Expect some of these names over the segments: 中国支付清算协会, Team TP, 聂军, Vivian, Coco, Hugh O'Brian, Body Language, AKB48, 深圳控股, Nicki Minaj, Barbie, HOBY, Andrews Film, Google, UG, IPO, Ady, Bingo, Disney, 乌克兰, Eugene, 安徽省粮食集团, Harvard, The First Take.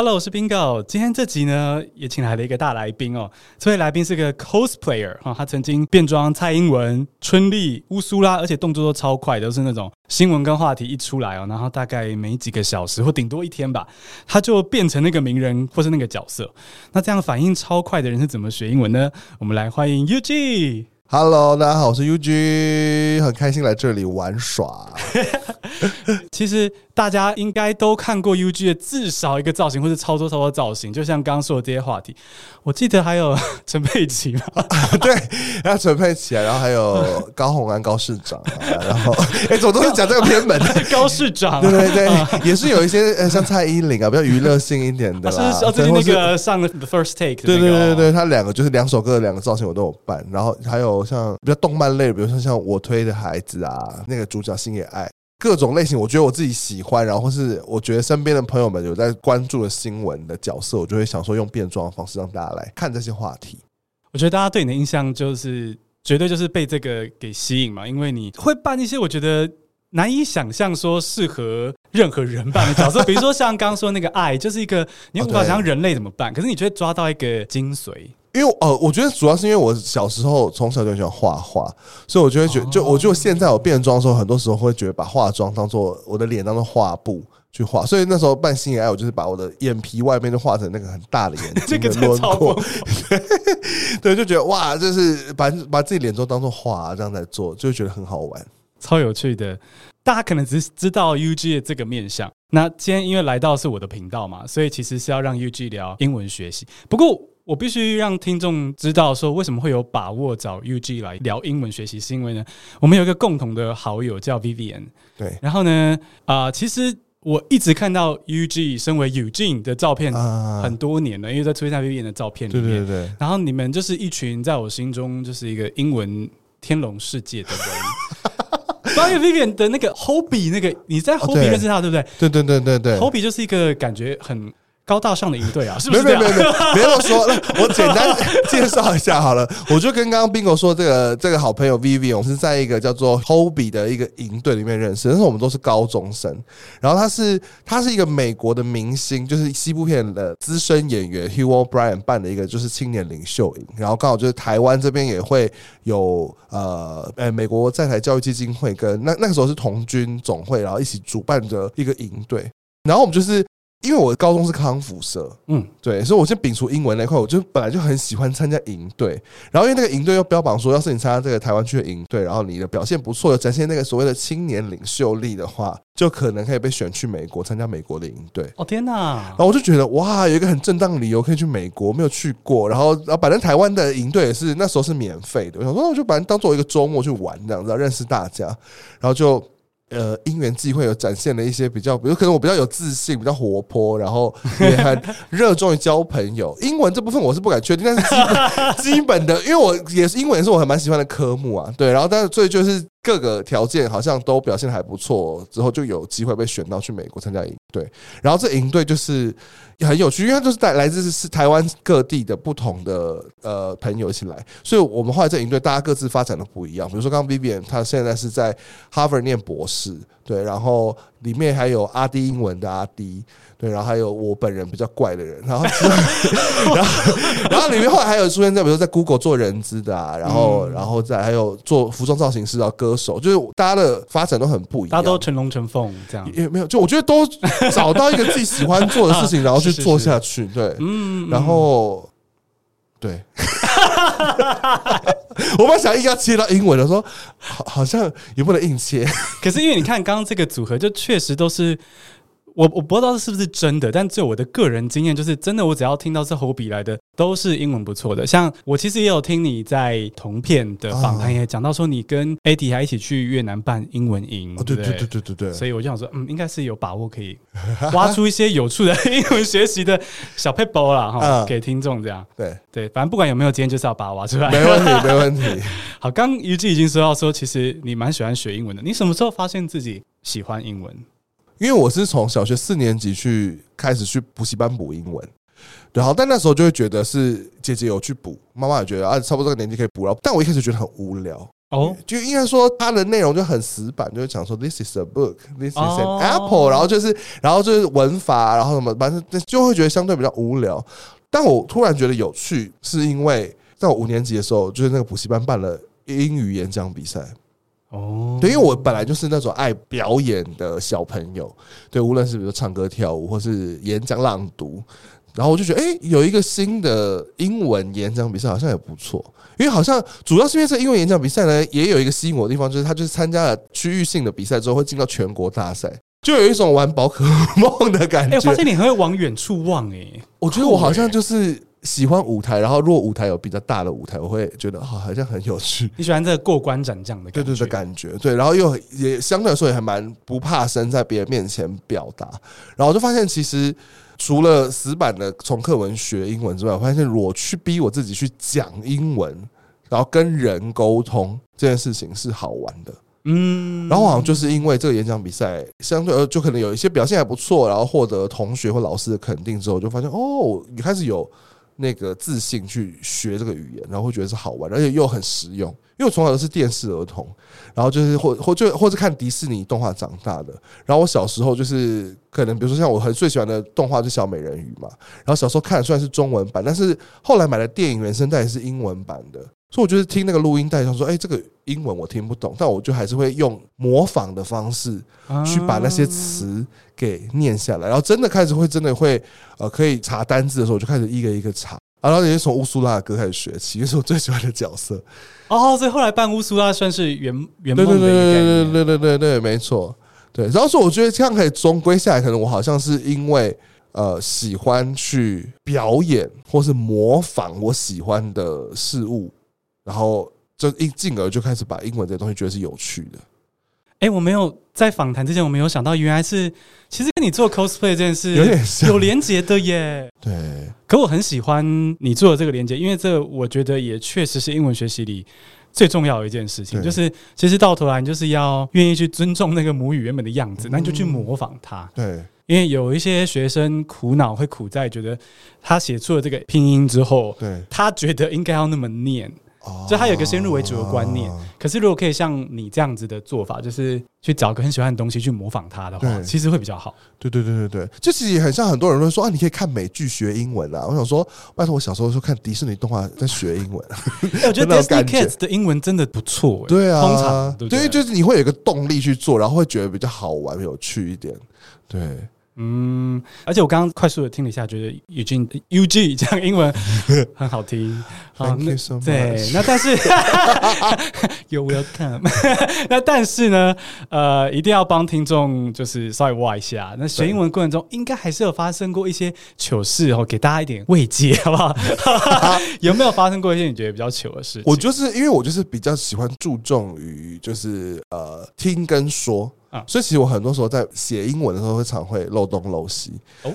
Hello， 我是 Bingo。今天这集呢，也请来了一个大来宾哦。这位来宾是个 cosplayer 哈、哦，他曾经变装蔡英文、春丽、乌苏拉，而且动作都超快，都是那种新闻跟话题一出来哦，然后大概没几个小时或顶多一天吧，他就变成那个名人或是那个角色。那这样反应超快的人是怎么学英文呢？我们来欢迎 UG。Hello， 大家好，我是 UG， 很开心来这里玩耍。其实大家应该都看过 UG 的至少一个造型，或是超多造型，就像刚刚说的这些话题。我记得还有陈佩琪嘛，对，然后陈佩琪啊，然后还有高虹安高市长啊，然后总都是讲这个偏门高市长、啊，对对对，也是有一些像蔡依林啊，比较娱乐性一点的啦。啊、是最近那个上了 The First Take， 的、那個、对对对对，他两个就是两首歌的两个造型我都有办，然后还有。像比较动漫类，比如说像我推的孩子啊，那个主角星野爱，各种类型，我觉得我自己喜欢，然后或是我觉得身边的朋友们有在关注的新闻的角色，我就会想说用变装的方式让大家来看这些话题。我觉得大家对你的印象就是绝对就是被这个给吸引嘛，因为你会办一些我觉得难以想象说适合任何人扮的角色，比如说像刚刚说那个爱，就是一个你无法想象人类怎么办，可是你却抓到一个精髓。因为我觉得主要是因为我小时候从小就很喜欢画画，所以我就会觉得，就我觉得现在我变装的时候，很多时候会觉得把化妆当做我的脸当做画布去画，所以那时候扮星野爱，我就是把我的眼皮外面就画成那个很大的眼睛的轮廓，对，就觉得哇，就是把自己脸都当做画、啊、这样在做，就觉得很好玩，超有趣的。大家可能只知道 UG 的这个面向，那今天因为来到是我的频道嘛，所以其实是要让 UG 聊英文学习，不过。我必须让听众知道说为什么会有把握找 UG 来聊英文学习，是因为呢我们有一个共同的好友叫 Vivian， 对，然后呢其实我一直看到 UG 身为 Eugene 的照片很多年了，因为在出现在 Vivian 的照片里面，对对对，然后你们就是一群在我心中就是一个英文天龙世界的人。关于 Vivian 的那个 HOBY， 那个你在 HOBY 认识他对不对？对对对对对， HOBY 就是一个感觉很高大上的一队啊，是不是这样？没有说，我简单介绍一下好了。我就跟刚刚 Bingo 说，这个好朋友 Vivian， 我们是在一个叫做 HOBY 的一个营队里面认识，但是我们都是高中生。然后他是一个美国的明星，就是西部片的资深演员 Hugh O'Brian 办的一个就是青年领袖营，然后刚好就是台湾这边也会有美国在台教育基金会跟那个时候是童军总会，然后一起主办的一个营队，然后我们就是。因为我高中是康复社，对，所以我先摒除英文那块，我就本来就很喜欢参加营队，然后因为那个营队又标榜说，要是你参加这个台湾区的营队，然后你的表现不错，有展现那个所谓的青年领袖力的话，就可能可以被选去美国参加美国的营队。哦天哪！然后我就觉得哇，有一个很正当的理由可以去美国，没有去过，然后反正台湾的营队也是那时候是免费的，我想说我就把它当做一个周末去玩这样子，认识大家，然后就。因缘际会有展现了一些比较，比如可能我比较有自信，比较活泼，然后也很热衷于交朋友。英文这部分我是不敢确定，但是基本的，因为我也是英文也是我还蛮喜欢的科目啊，对。然后但是所以就是各个条件好像都表现还不错，之后就有机会被选到去美国参加营队。然后这营队就是很有趣，因为它就是来自是台湾各地的不同的朋友一起来，所以我们后来这营队大家各自发展的不一样。比如说刚刚 Vivian 他现在是在 Harvard 念博士。对，然后里面还有Ady英文的Ady，对，然后还有我本人比较怪的人，然后里面后来还有出现在比如说在 Google 做人资的啊，然后再还有做服装造型师啊，歌手，就是大家的发展都很不一样，大家都成龙成凤这样，也没有，就我觉得都找到一个自己喜欢做的事情，然后去做下去，对，然后对。我本来想硬要切到英文的，说好像也不能硬切。可是因为你看刚刚这个组合，就确实都是我不知道是不是真的，但就我的个人经验，就是真的，我只要听到是HOBY来的，都是英文不错的。像我其实也有听你在同片的访谈，也讲到说你跟 Ady 还一起去越南办英文营，对对对对对对。所以我就想说，应该是有把握可以挖出一些有趣的英文学习的小撇步啦，哈，给听众这样。对对，反正不管有没有，今天就是要把它挖出来。没问题，没问题。好，刚 UG 已经说到说，其实你蛮喜欢学英文的。你什么时候发现自己喜欢英文？因为我是从小学4年级开始去补习班补英文，然后但那时候就会觉得是姐姐有去补，妈妈也觉得啊差不多这个年纪可以补了，但我一开始觉得很无聊，哦，就应该说它的内容就很死板，就讲说 this is a book, this is an apple，哦，然后就是文法，然后什么，反正就会觉得相对比较无聊。但我突然觉得有趣，是因为在我5年级的时候，就是那个补习班办了英语演讲比赛。哦，对，因为我本来就是那种爱表演的小朋友，对，无论是比如唱歌、跳舞，或是演讲、朗读。然后我就觉得，哎，有一个新的英文演讲比赛好像也不错，因为好像主要是因为这英文演讲比赛呢，也有一个吸引我的地方，就是他就是参加了区域性的比赛之后，会进到全国大赛，就有一种玩宝可梦的感觉。哎，我发现你很会往远处望哎，我觉得我好像就是喜欢舞台，然后如果舞台有比较大的舞台，我会觉得好像很有趣。你喜欢这个过关斩将的感觉，对对的感觉，对，然后又也相对来说也还蛮不怕生，在别人面前表达。然后我就发现其实，除了死板的从课文学英文之外，我发现我去逼我自己去讲英文，然后跟人沟通这件事情是好玩的。嗯，然后好像就是因为这个演讲比赛，相对就可能有一些表现还不错，然后获得同学或老师的肯定之后，就发现哦，你开始有那个自信去学这个语言，然后会觉得是好玩，而且又很实用。因为我从小都是电视儿童，然后就是或者看迪士尼动画长大的。然后我小时候就是可能比如说像我很最喜欢的动画就是小美人鱼嘛，然后小时候看虽然是中文版，但是后来买的电影原声带也是英文版的，所以我就是听那个录音带想说，哎，这个英文我听不懂，但我就还是会用模仿的方式去把那些词给念下来，然后真的开始会真的会可以查单字的时候，我就开始一个一个查。然后也是从乌苏拉的歌开始学起，也是我最喜欢的角色。哦，所以后来扮乌苏拉算是圆梦的一个概念。对对对对对 对, 对，没错。对，然后说我觉得这样可以总归下来，可能我好像是因为喜欢去表演或是模仿我喜欢的事物，然后就进而就开始把英文这些东西觉得是有趣的。哎，我没有在访谈之前，我没有想到原来是其实跟你做 cosplay 这件事有点有连结的耶。对，可我很喜欢你做的这个连结，因为这我觉得也确实是英文学习里最重要的一件事情，就是其实到头来你就是要愿意去尊重那个母语原本的样子，那你就去模仿它。对，因为有一些学生苦恼会苦在觉得他写出了这个拼音之后，对，他觉得应该要那么念。就他有一个先入为主的观念，可是如果可以像你这样子的做法，就是去找个很喜欢的东西去模仿它的话，其实会比较好。对对对对对，这其实也很像很多人会说啊，你可以看美剧学英文啊。我想说，拜托，我小时候就看迪士尼动画在学英文。我觉得 Disney Kids 的英文真的不错，欸。对啊，通常对不对？对，就是你会有一个动力去做，然后会觉得比较好玩、有趣一点。对。嗯，而且我刚刚快速的听了一下，觉得 UG 这样英文很好听。Thank you so much。对，那但是You're welcome 。那但是呢，一定要帮听众就是稍微挖一下。那学英文过程中，应该还是有发生过一些糗事哦，给大家一点慰藉，好不好？有没有发生过一些你觉得比较糗的事情？因为我就是比较喜欢注重于就是听跟说。所以其实我很多时候在写英文的时候，常会漏东漏西。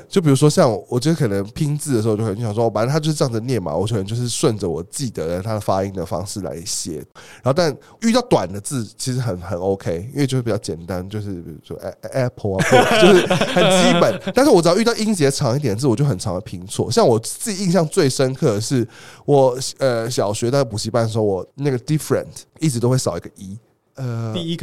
就比如说像我觉得可能拼字的时候，就可能想说，反正他就是这样子念嘛，我可能就是顺着我记得他的发音的方式来写。然后但遇到短的字，其实很 OK， 因为就是比较简单，就是比如说 apple 啊，就是很基本。但是我只要遇到音节长一点的字，我就很常会拼错。像我自己印象最深刻的是，我小学在补习班的时候，我那个 different 一直都会少一个 e。第一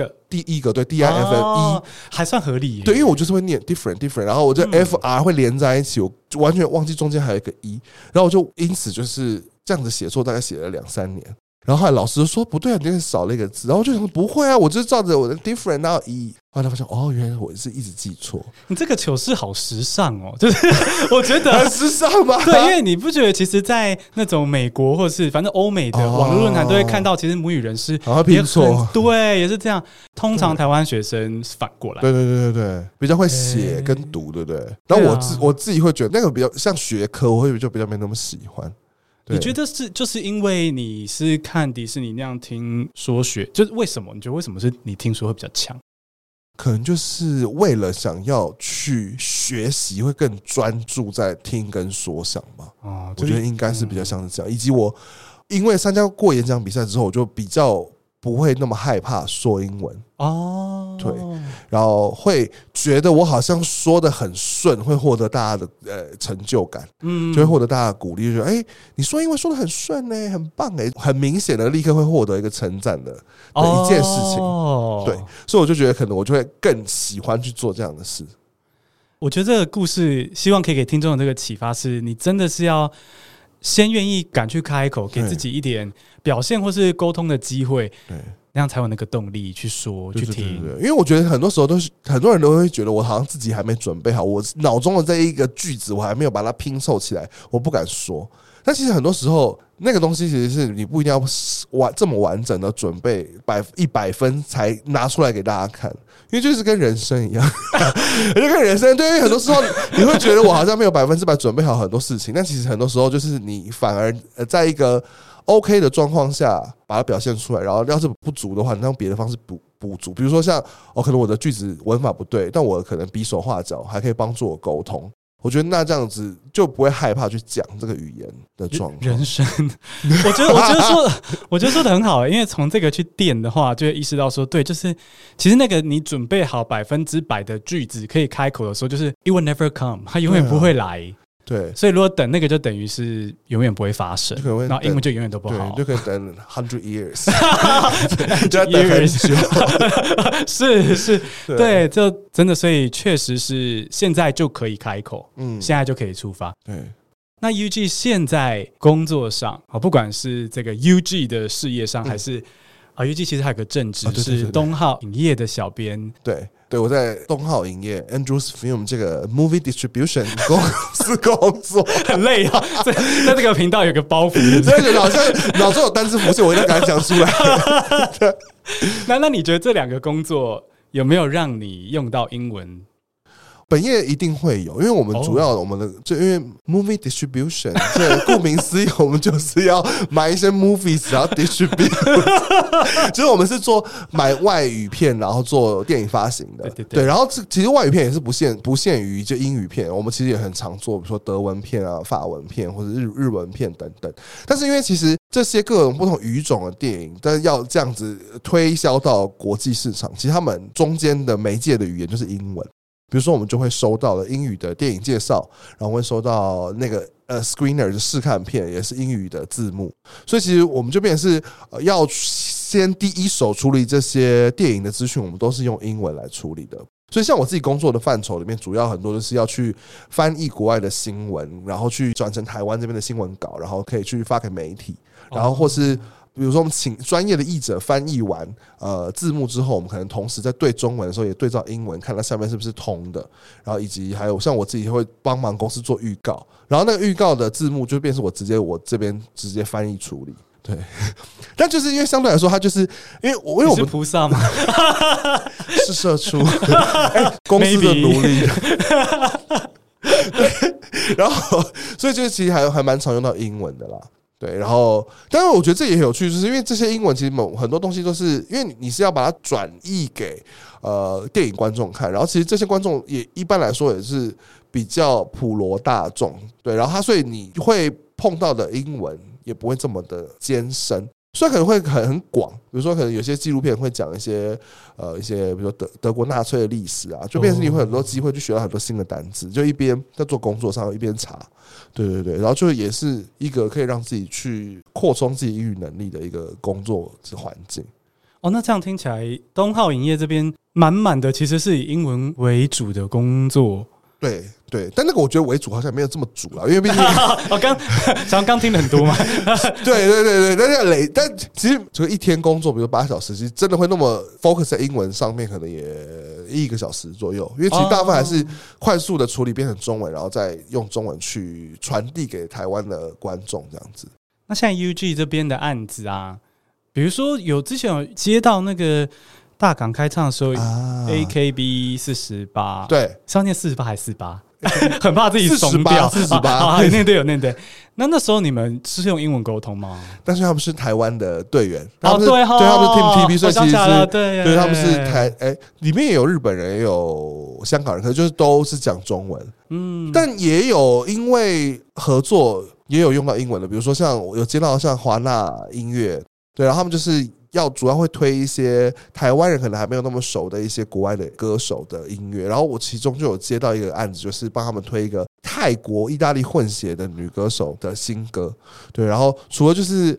个对 ，different、哦、还算合理耶。对，因为我就是会念 different， 然后我这 fr 会连在一起，我就完全忘记中间还有一个 e， 然后我就因此就是这样子写错，大概写了2-3年。然后后来老师说不对啊，你少了一个字。然后我就想不会啊，我就是照着我的 different 然后 e。后来发现哦，原来我是一直记错。你这个糗事好时尚哦，就是我觉得很时尚吧？对，因为你不觉得其实，在那种美国或是反正欧美的网络论坛都会看到，其实母语人士也很对，也是这样。通常台湾学生反过来，对对对对对，比较会写跟读，对不对？但我自己会觉得那个比较像学科，我会就比较没那么喜欢。你觉得是就是因为你是看迪士尼那样听说学，就是为什么你觉得为什么是你听说会比较强？可能就是为了想要去学习，会更专注在听跟说上吧。哦，我觉得应该是比较像是这样，以及我因为参加过演讲比赛之后，我就比较不会那么害怕说英文哦，对，然后会觉得我好像说得很顺，会获得大家的成就感，嗯，就会获得大家的鼓励，就哎，你说英文说得很顺呢，很棒哎，很明显的立刻会获得一个称赞的一件事情，对，所以我就觉得可能我就会更喜欢去做这样的事。我觉得这个故事希望可以给听众的这个启发是，你真的是要先愿意敢去开口，给自己一点表现或是沟通的机会，对，那样才有那个动力去说，对对对对，去听。因为我觉得很多时候都是很多人都会觉得我好像自己还没准备好，我脑中的这一个句子我还没有把它拼凑起来，我不敢说。但其实很多时候那个东西其实是你不一定要这么完整的准备100分才拿出来给大家看，因为就是跟人生一样就跟人生，对，因为很多时候你会觉得我好像没有100%准备好很多事情，但其实很多时候就是你反而在一个 OK 的状况下把它表现出来，然后要是不足的话你用别的方式补足，比如说像可能我的句子文法不对，但我可能比手画脚还可以帮助我沟通，我觉得那这样子就不会害怕去讲这个语言的状况。人生，我觉得说的很好，因为从这个去垫的话，就会意识到说，对，就是其实那个你准备好100%的句子可以开口的时候，就是 it will never come， 它永远不会来。对，所以如果等那个，就等于是永远不会发生，然后英文就永远都不好，对，就可以等 100 years， 就要等很久是，对，就真的，所以确实是现在就可以开口，嗯，现在就可以出发。对，那 UG 现在工作上，不管是这个 UG 的事业上，还是UG 其实还有个正职是东浩影业的小编，对。对，我在东浩影业 Andrews Film 这个 Movie Distribution 公司工作很累啊，在这个频道有个包袱是不是，对，好像脑中有单字浮现，我一定要赶快讲出来那你觉得这两个工作有没有让你用到英文？本业一定会有，因为我们主要我们的就因为 movie distribution， 这顾名思义，我们就是要买一些 movies， 然后 distribute， 就是我们是做买外语片，然后做电影发行的，对对对。对，然后其实外语片也是不限于就英语片，我们其实也很常做，比如说德文片啊、法文片或者日文片等等。但是因为其实这些各种不同语种的电影，但是要这样子推销到国际市场，其实他们中间的媒介的语言就是英文。比如说我们就会收到了英语的电影介绍，然后会收到那个screener 的试看片也是英语的字幕，所以其实我们就变成是要先第一手处理这些电影的资讯，我们都是用英文来处理的。所以像我自己工作的范畴里面，主要很多就是要去翻译国外的新闻，然后去转成台湾这边的新闻稿，然后可以去发给媒体，然后或是比如说我们请专业的译者翻译完字幕之后，我们可能同时在对中文的时候也对照英文，看它下面是不是通的，然后以及还有像我自己会帮忙公司做预告，然后那个预告的字幕就变成我这边直接翻译处理，对但就是因为相对来说它就是因为我们是菩萨嘛是社畜公司的奴隶然后所以就其实还蛮常用到英文的啦，对，然后，但是我觉得这也很有趣，就是因为这些英文其实很多东西都是因为你是要把它转译给电影观众看，然后其实这些观众也一般来说也是比较普罗大众，对，然后所以你会碰到的英文也不会这么的艰深，虽然可能会很广，比如说可能有些纪录片会讲一些比如说德国纳粹的历史啊，就变成你会很多机会去学到很多新的单字，就一边在做工作上一边查，对对对，然后就也是一个可以让自己去扩充自己英语能力的一个工作环境。哦，那这样听起来东浩影业这边满满的其实是以英文为主的工作。对对，但那个我觉得为主好像没有这么主啦，因为毕竟我刚听了很多嘛。对对对对，但其实就一天工作，比如8小时，其实真的会那么 focus 在英文上面，可能也1个小时左右，因为其实大部分还是快速的处理变成中文，然后再用中文去传递给台湾的观众这样子。那现在 UG 这边的案子啊，比如说之前有接到那个。大港开唱的时候 AKB48 对，上念48还是48 很怕自己怂掉48、那队友那队，那时候你们是用英文沟通吗？但是他们是台湾的队员，他们是对他们是 Team TP， 所以其实是对他们是里面也有日本人也有香港人，可是就是都是讲中文，嗯，但也有因为合作也有用到英文的，比如说像我有接到像华纳音乐，对，然后他们就是要主要会推一些台湾人可能还没有那么熟的一些国外的歌手的音乐，然后我其中就有接到一个案子，就是帮他们推一个泰国意大利混血的女歌手的新歌，对，然后除了就是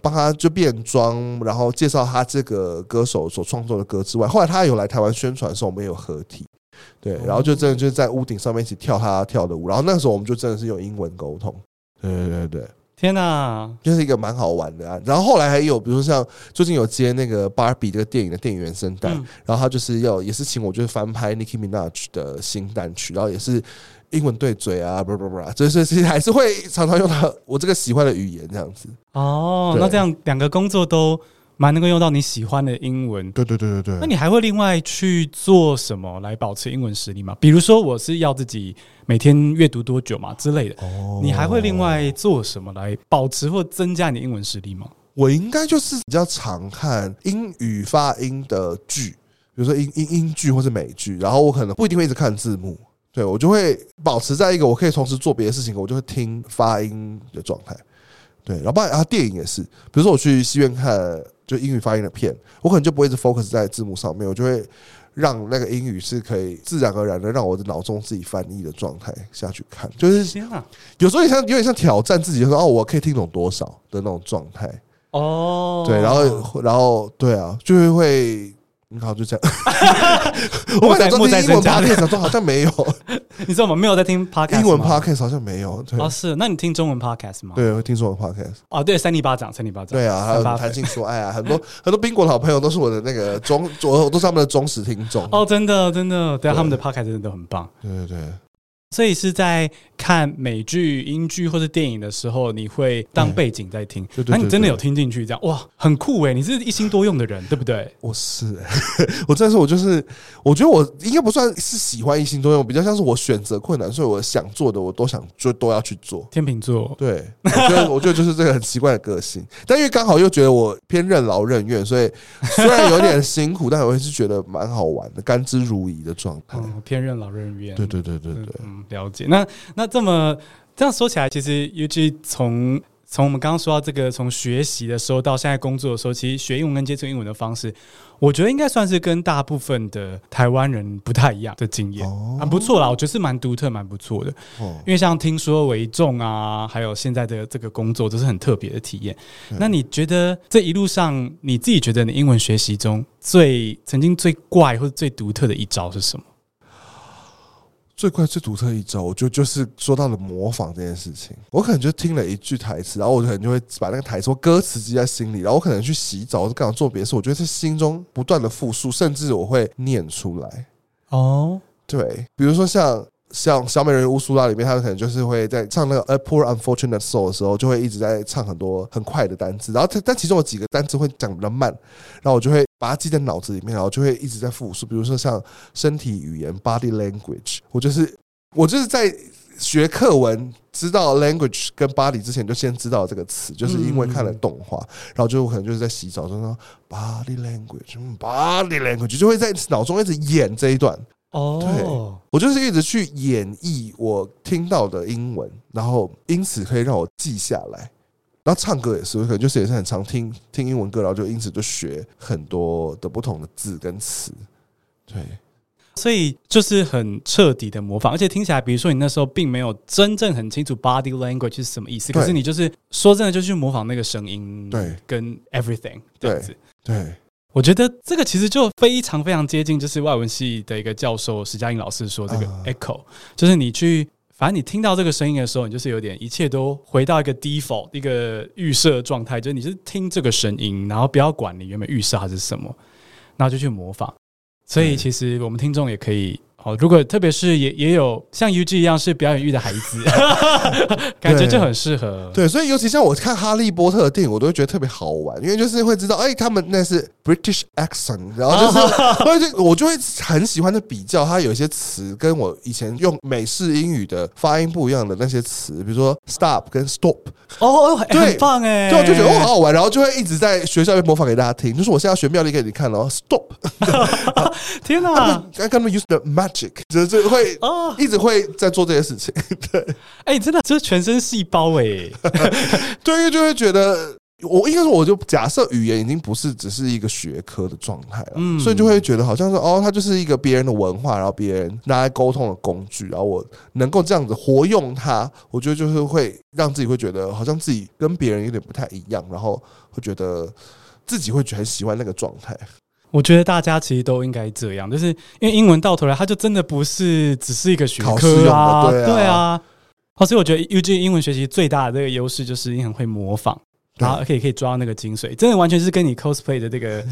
帮他就变装，然后介绍他这个歌手所创作的歌之外，后来他有来台湾宣传的时候，我们也有合体，对，然后就真的就是在屋顶上面一起跳他跳的舞，然后那时候我们就真的是用英文沟通，对对对对。天哪，就是一个蛮好玩的啊！然后后来还有，比如说像最近有接那个 Barbie 这个电影的电影原声带，然后他就是要也是请我就是翻拍 Nicki Minaj 的新单曲，然后也是英文对嘴啊，不不不，所以其实还是会常常用到我这个喜欢的语言这样子。哦，那这样两个工作都蛮能够用到你喜欢的英文。对对对对对。那你还会另外去做什么来保持英文实力吗？比如说我是要自己每天阅读多久嘛之类的，你还会另外做什么来保持或增加你的英文实力吗？我应该就是比较常看英语发音的剧，比如说英剧或是美剧，然后我可能不一定会一直看字幕，对，我就会保持在一个我可以同时做别的事情，我就会听发音的状态，对，然后包括电影也是，比如说我去戏院看就英语发音的片，我可能就不会一直 focus 在字幕上面，我就会让那个英语是可以自然而然的让我的脑中自己翻译的状态下去看，就是有时候有点像挑战自己，就是哦，我可以听懂多少的那种状态。哦，对，然后对啊，就会你好就这样。我本来说听英文 podcast 都好像没有，你知道吗？没有在听 podcast， 英文 podcast 好像没有。哦，是，那你听中文 podcast 吗？对，我听中文 podcast。哦，对，三里巴掌。对啊，还有谈性说爱啊，很多宾果的好朋友都是我的那个我都是他们的忠实听众。哦，真的真的，对啊，他们的 podcast 真的都很棒。对对对。所以是在看美剧、英剧或是电影的时候，你会当背景在听，那你真的有听进去，这样哇，很酷欸！你是一心多用的人，对不对？我是，我真的是，我就是，我觉得我应该不算是喜欢一心多用，比较像是我选择困难，所以我想做的我都想就都要去做。天秤座，对，我觉得就是这个很奇怪的个性，但因为刚好又觉得我偏任劳任怨，所以虽然有点辛苦，但我还是觉得蛮好玩的，甘之如饴的状态。偏任劳任怨，对对对对对。了解，那这样说起来，其实 UG 从我们刚刚说到这个，从学习的时候到现在工作的时候，其实学英文跟接触英文的方式，我觉得应该算是跟大部分的台湾人不太一样的经验，蛮不错啦，我觉得是蛮独特、蛮不错的。因为像听说为重啊，还有现在的这个工作，都是很特别的体验。那你觉得这一路上，你自己觉得你英文学习中曾经最怪或者最独特的一招是什么？最快最独特一招，我觉得就是说到了模仿这件事情。我可能就听了一句台词，然后我可能就会把那个台词或歌词记在心里，然后我可能去洗澡或者干嘛做别的事，我觉得在心中不断的复述，甚至我会念出来。哦，对，比如说像小美人鱼乌苏拉里面，他可能就是会在唱那个 A Poor Unfortunate Soul 的时候，就会一直在唱很多很快的单字，然后但其中有几个单字会讲得慢，然后我就会把它记在脑子里面，然后就会一直在复述，比如说像身体语言 Body Language， 我就是在学课文知道 language 跟 body 之前就先知道这个词，就是因为看了动画，然后就可能就是在洗澡就说 Body Language Body Language， 就会在脑中一直演这一段。对，我就是一直去演绎我听到的英文，然后因此可以让我记下来。然后唱歌也是，我可能就是也是很常听英文歌，然后就因此就学很多的不同的字跟词。对，所以就是很彻底的模仿，而且听起来，比如说你那时候并没有真正很清楚 body language 是什么意思，可是你就是说真的就去模仿那个声音，对，跟 everything 这样子，对。我觉得这个其实就非常非常接近，就是外文系的一个教授石嘉颖老师说这个 echo，就是你去，反正你听到这个声音的时候，你就是有点一切都回到一个 default 一个预设状态，就是你是听这个声音，然后不要管你原本预设它是什么，然后就去模仿。所以其实我们听众也可以。好，如果特别是也有像 UG 一样是表演欲的孩子，感觉就很适合。对，所以尤其像我看哈利波特的电影，我都会觉得特别好玩，因为就是会知道，他们那是 British accent， 然后就是我就会很喜欢的比较，它有一些词跟我以前用美式英语的发音不一样的那些词，比如说 stop 跟 stop。很棒哎，对，我就觉得好好玩，然后就会一直在学校里面模仿给大家听。就是我现在要学妙丽给你看了 ，stop 。天哪，刚刚 use the match。就是会一直会在做这些事情，对，真的，这全身细胞，对，因为就会觉得我应该说，我就假设语言已经不是只是一个学科的状态了，嗯，所以就会觉得好像是哦，它就是一个别人的文化，然后别人拿来沟通的工具，然后我能够这样子活用它，我觉得就是会让自己会觉得好像自己跟别人有点不太一样，然后会觉得自己会很喜欢那个状态。我觉得大家其实都应该这样，就是因为英文到头来它就真的不是只是一个学科啊，对啊。對啊，所以我觉得 UG 英文学习最大的这个优势就是你很会模仿。然后可以抓到那个精髓，真的完全是跟你 cosplay 的这个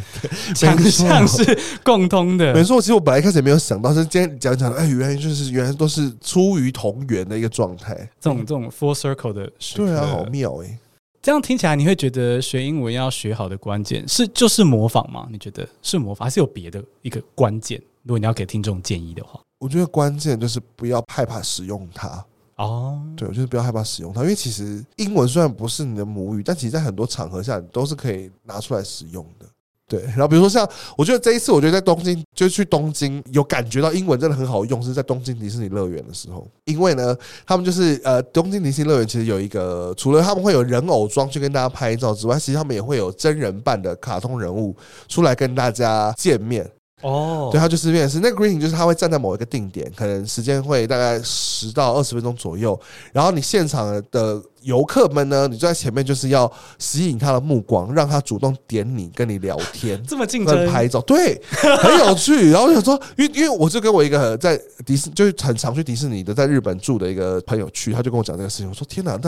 强项是共通的。没错，其实我本来一开始也没有想到，是今天讲，哎，原来都是出于同源的一个状态，这种 full circle 的时刻。对啊，好妙哎！这样听起来，你会觉得学英文要学好的关键是就是模仿吗？你觉得是模仿，还是有别的一个关键？如果你要给听众建议的话，我觉得关键就是不要害怕使用它。哦，对，我就是不要害怕使用它，因为其实英文虽然不是你的母语，但其实在很多场合下你都是可以拿出来使用的。对，然后比如说像我觉得这一次，我觉得在东京，就去东京有感觉到英文真的很好用，是在东京迪士尼乐园的时候。因为呢，他们就是东京迪士尼乐园其实有一个，除了他们会有人偶装去跟大家拍照之外，其实他们也会有真人扮的卡通人物出来跟大家见面。哦、oh ，对，他就是面试那个 greeting， 就是他会站在某一个定点，可能时间会大概10到20分钟左右。然后你现场的游客们呢，你就在前面就是要吸引他的目光，让他主动点你，跟你聊天，这么竞争，拍照，对，很有趣。然后我想说，因为我就跟我一个在迪士尼，就是很常去迪士尼的，在日本住的一个朋友去，他就跟我讲这个事情。我说天哪，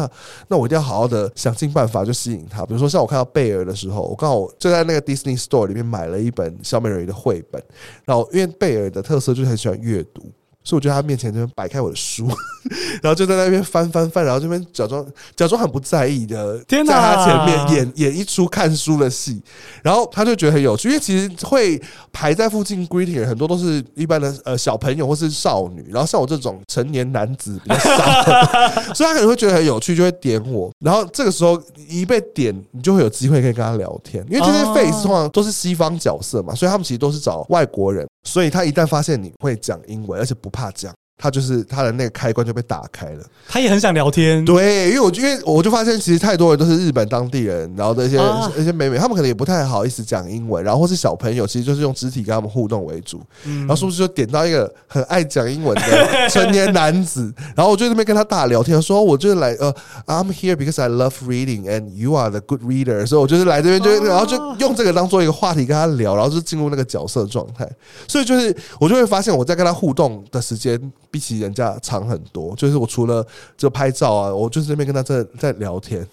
那我一定要好好的想尽办法就吸引他。比如说像我看到贝尔的时候，我刚好就在那个 Disney Store 里面买了一本小美人鱼的绘本。然后因为贝尔的特色就是很喜欢阅读，所以我就在他面前就摆开我的书，然后就在那边翻，然后这边假装很不在意的，在他前面演一出看书的戏，然后他就觉得很有趣，因为其实会排在附近 greeting 人很多都是一般的小朋友或是少女，然后像我这种成年男子比较少，所以他可能会觉得很有趣，就会点我，然后这个时候一被点，你就会有机会可以跟他聊天，因为这些 face 通常都是西方角色嘛，所以他们其实都是找外国人，所以他一旦发现你会讲英文，而且不怕讲，他就是他的那个开关就被打开了，他也很想聊天。对，因为我就发现其实太多人都是日本当地人，然后的一些美美，他们可能也不太好意思讲英文，然后或是小朋友其实就是用肢体跟他们互动为主，然后是不是就点到一个很爱讲英文的成年男子，然后我就在那边跟他大聊天，说我就是来I'm here because I love reading and you are the good reader， 所以我就是来这边就然后就用这个当做一个话题跟他聊，然后就进入那个角色状态，所以就是我就会发现我在跟他互动的时间比起人家长很多，就是我除了就拍照啊，我就是那边跟他在聊天。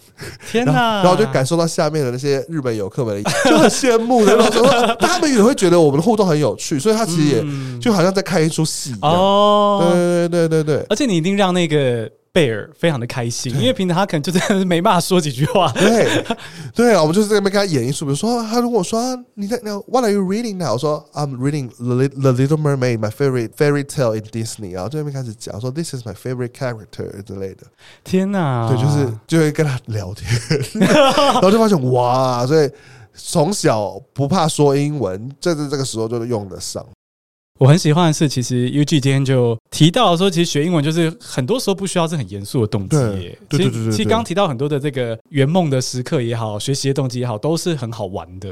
天哪！然后就感受到下面的那些日本游客们就很羡慕的那种，他们也会觉得我们的互动很有趣，所以他其实也就好像在看一出戏一样。哦，对，而且你一定让那个贝尔非常的开心，因为平常他可能就真的是没办法说几句话。对啊，我们就是在那边跟他演一出，比如说他如果说你在 What are you reading now？ 我说 I'm reading The Little Mermaid, my favorite fairy tale in Disney。 然后就在那边开始讲说 This is my favorite character 之类的。天哪！对，就是就会跟他聊天，然后就发现哇，所以从小不怕说英文，这个时候就用得上。我很喜欢的是，其实 UG 今天就提到说，其实学英文就是很多时候不需要是很严肃的动机耶。对，其实刚提到很多的这个圆梦的时刻也好，学习的动机也好，都是很好玩的。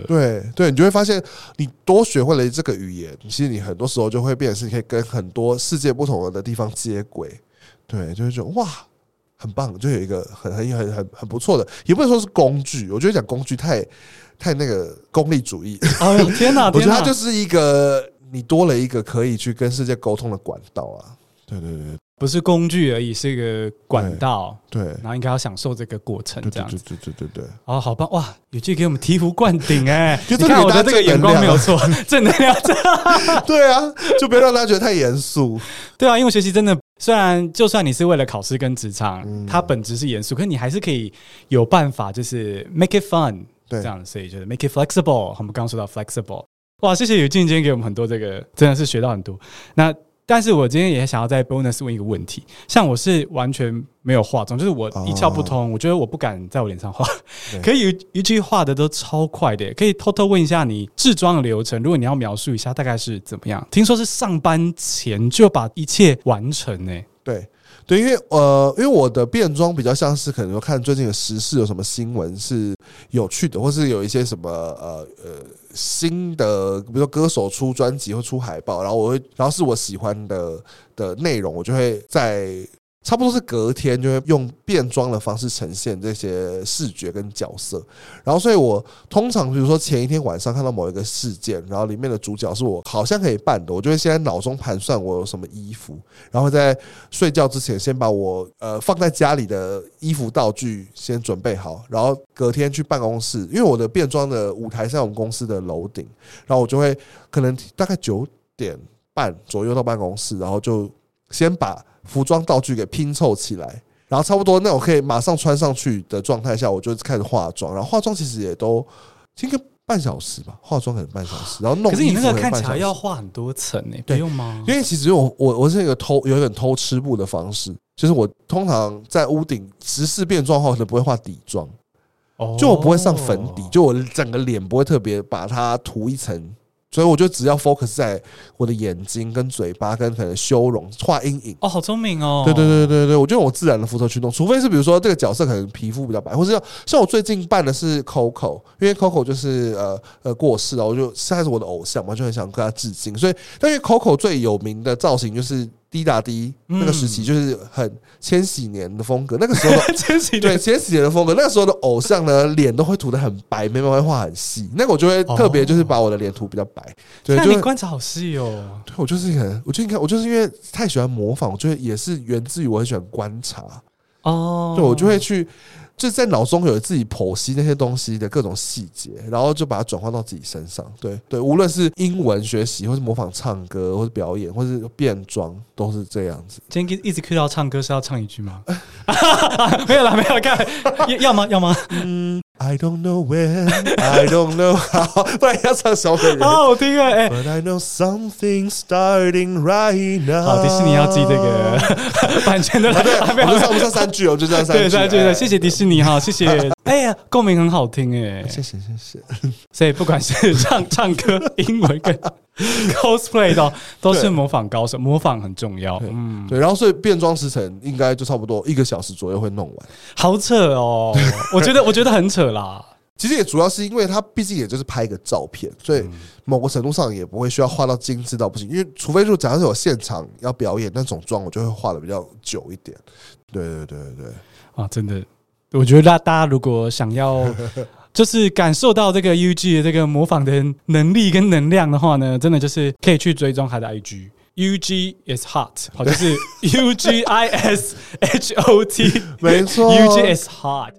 对，你就会发现，你多学会了这个语言，其实你很多时候就会变成是你可以跟很多世界不同的地方接轨。对，就会觉得哇，很棒，就有一个很不错的，也不能说是工具，我觉得讲工具太那个功利主义。哎呦天哪！我觉得它就是一个。你多了一个可以去跟世界沟通的管道啊！对，不是工具而已，是一个管道。对，然后应该要享受这个过程，这样子。对。哦，好棒哇！有句给我们醍醐灌顶哎！你看我的这个眼光没有错，正能量。对啊，就别让大家觉得太严肃。对啊，因为学习真的。虽然就算你是为了考试跟职场，它本质是严肃，可是你还是可以有办法，就是 make it fun， 这样，所以就是 make it flexible。我们刚说到 flexible。哇，谢谢Eugene今天给我们很多这个，真的是学到很多。那但是我今天也想要在 bonus 问一个问题，像我是完全没有化妆，就是我一窍不通，我觉得我不敢在我脸上画，可以Eugene画的都超快的，可以偷偷问一下你制妆的流程，如果你要描述一下大概是怎么样？听说是上班前就把一切完成。对。对，因为我的变装比较像是可能有看最近的时事，有什么新闻是有趣的，或是有一些什么新的，比如说歌手出专辑或出海报，然后是我喜欢的内容，我就会在差不多是隔天就会用变装的方式呈现这些视觉跟角色。然后所以我通常比如说前一天晚上看到某一个事件，然后里面的主角是我好像可以扮的，我就会先在脑中盘算我有什么衣服，然后在睡觉之前先把我放在家里的衣服道具先准备好，然后隔天去办公室，因为我的变装的舞台在我们公司的楼顶，然后我就会可能大概9点半左右到办公室，然后就先把服装道具给拼凑起来，然后差不多那种可以马上穿上去的状态下，我就开始化妆。然后化妆其实也都应该半小时吧，化妆可能半小时，然后弄衣服可能半小时。可是你那个看起来要化很多层欸，不用吗？因为其实我是一个有点偷吃步的方式，就是我通常在屋顶实施变装后，可能不会化底妆，就我不会上粉底，就我整个脸不会特别把它涂一层。所以我就只要 focus 在我的眼睛跟嘴巴跟可能修容画阴影。哦，好聪明哦。对，我就用我自然的肤色去弄，除非是比如说这个角色可能皮肤比较白，或是像我最近办的是 Coco， 因为 Coco 就是过世了，我就他是我的偶像嘛，就很想跟他致敬。所以但因为 Coco 最有名的造型就是滴答滴那个时期，就是很千禧年的风格，那个时候的千禧年的风格，那个时候的偶像呢，脸都会涂得很白，眉毛会画很细，那个我就会特别就是把我的脸涂比较白。对，那你观察好细哦。对，我就是因为太喜欢模仿，我觉得也是源自于我很喜欢观察哦。对，我就会去就是在脑中有自己剖析那些东西的各种细节，然后就把它转化到自己身上。对，无论是英文学习，或是模仿唱歌，或是表演，或是变装，都是这样子。今天一直 cue 到唱歌，是要唱一句吗？没有啦，没有，看要吗？I don't know when, I don't know how， 不然要唱小美人。好好听啊！哎 ，But I know something starting right now。好，迪士尼要记这个版权的。对，我们唱3句，我就唱3句。对，3句的，谢谢迪士尼哈，谢谢。哎呀，共鸣很好听哎，谢谢。所以不管是唱歌、英文跟 cosplay 都是模仿高手，模仿很重要。对。然后所以变装时程应该就差不多1个小时左右会弄完。好扯哦，我觉得很扯。其实也主要是因为他毕竟也就是拍一个照片，所以某个程度上也不会需要画到精致到不行，因为除非就假设有现场要表演那种妆，我就会画的比较久一点。对啊，真的，我觉得大家如果想要就是感受到这个 UG 的这个模仿的能力跟能量的话呢，真的就是可以去追踪他的 IG。UG is hot， 好，就是 UGISHOT， 没错 ，UG is hot。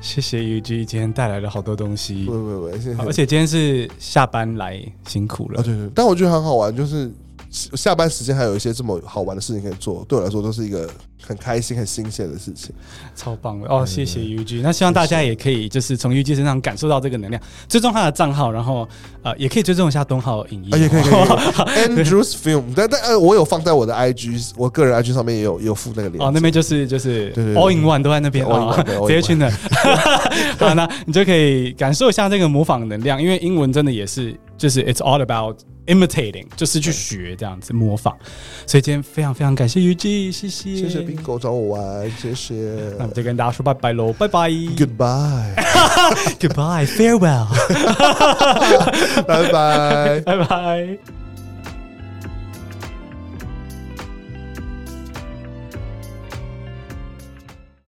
谢谢 UG 今天带来了好多东西，谢谢。而且今天是下班来，辛苦了。对，但我觉得很好玩，就是下班时间还有一些这么好玩的事情可以做，对我来说都是一个很开心、很新鲜的事情，超棒的哦！谢谢 UG， 那希望大家也可以就是从 UG 身上感受到这个能量，追踪他的账号，然后也可以追踪一下东浩影业，也可以Andrews Film， 但我有放在我的 IG， 我个人 IG 上面也有附那个链接哦，那边就是 All in One 都在那边哦，直接去那，好，那你就可以感受一下这个模仿能量，因为英文真的也是就是 It's all about imitating， 就是去学这样子模仿，所以今天非常非常感谢 UG， 谢谢。Bingo 找我玩，谢谢。那我们就跟大家说拜拜喽，拜拜 ，Goodbye，Farewell，拜拜，拜拜。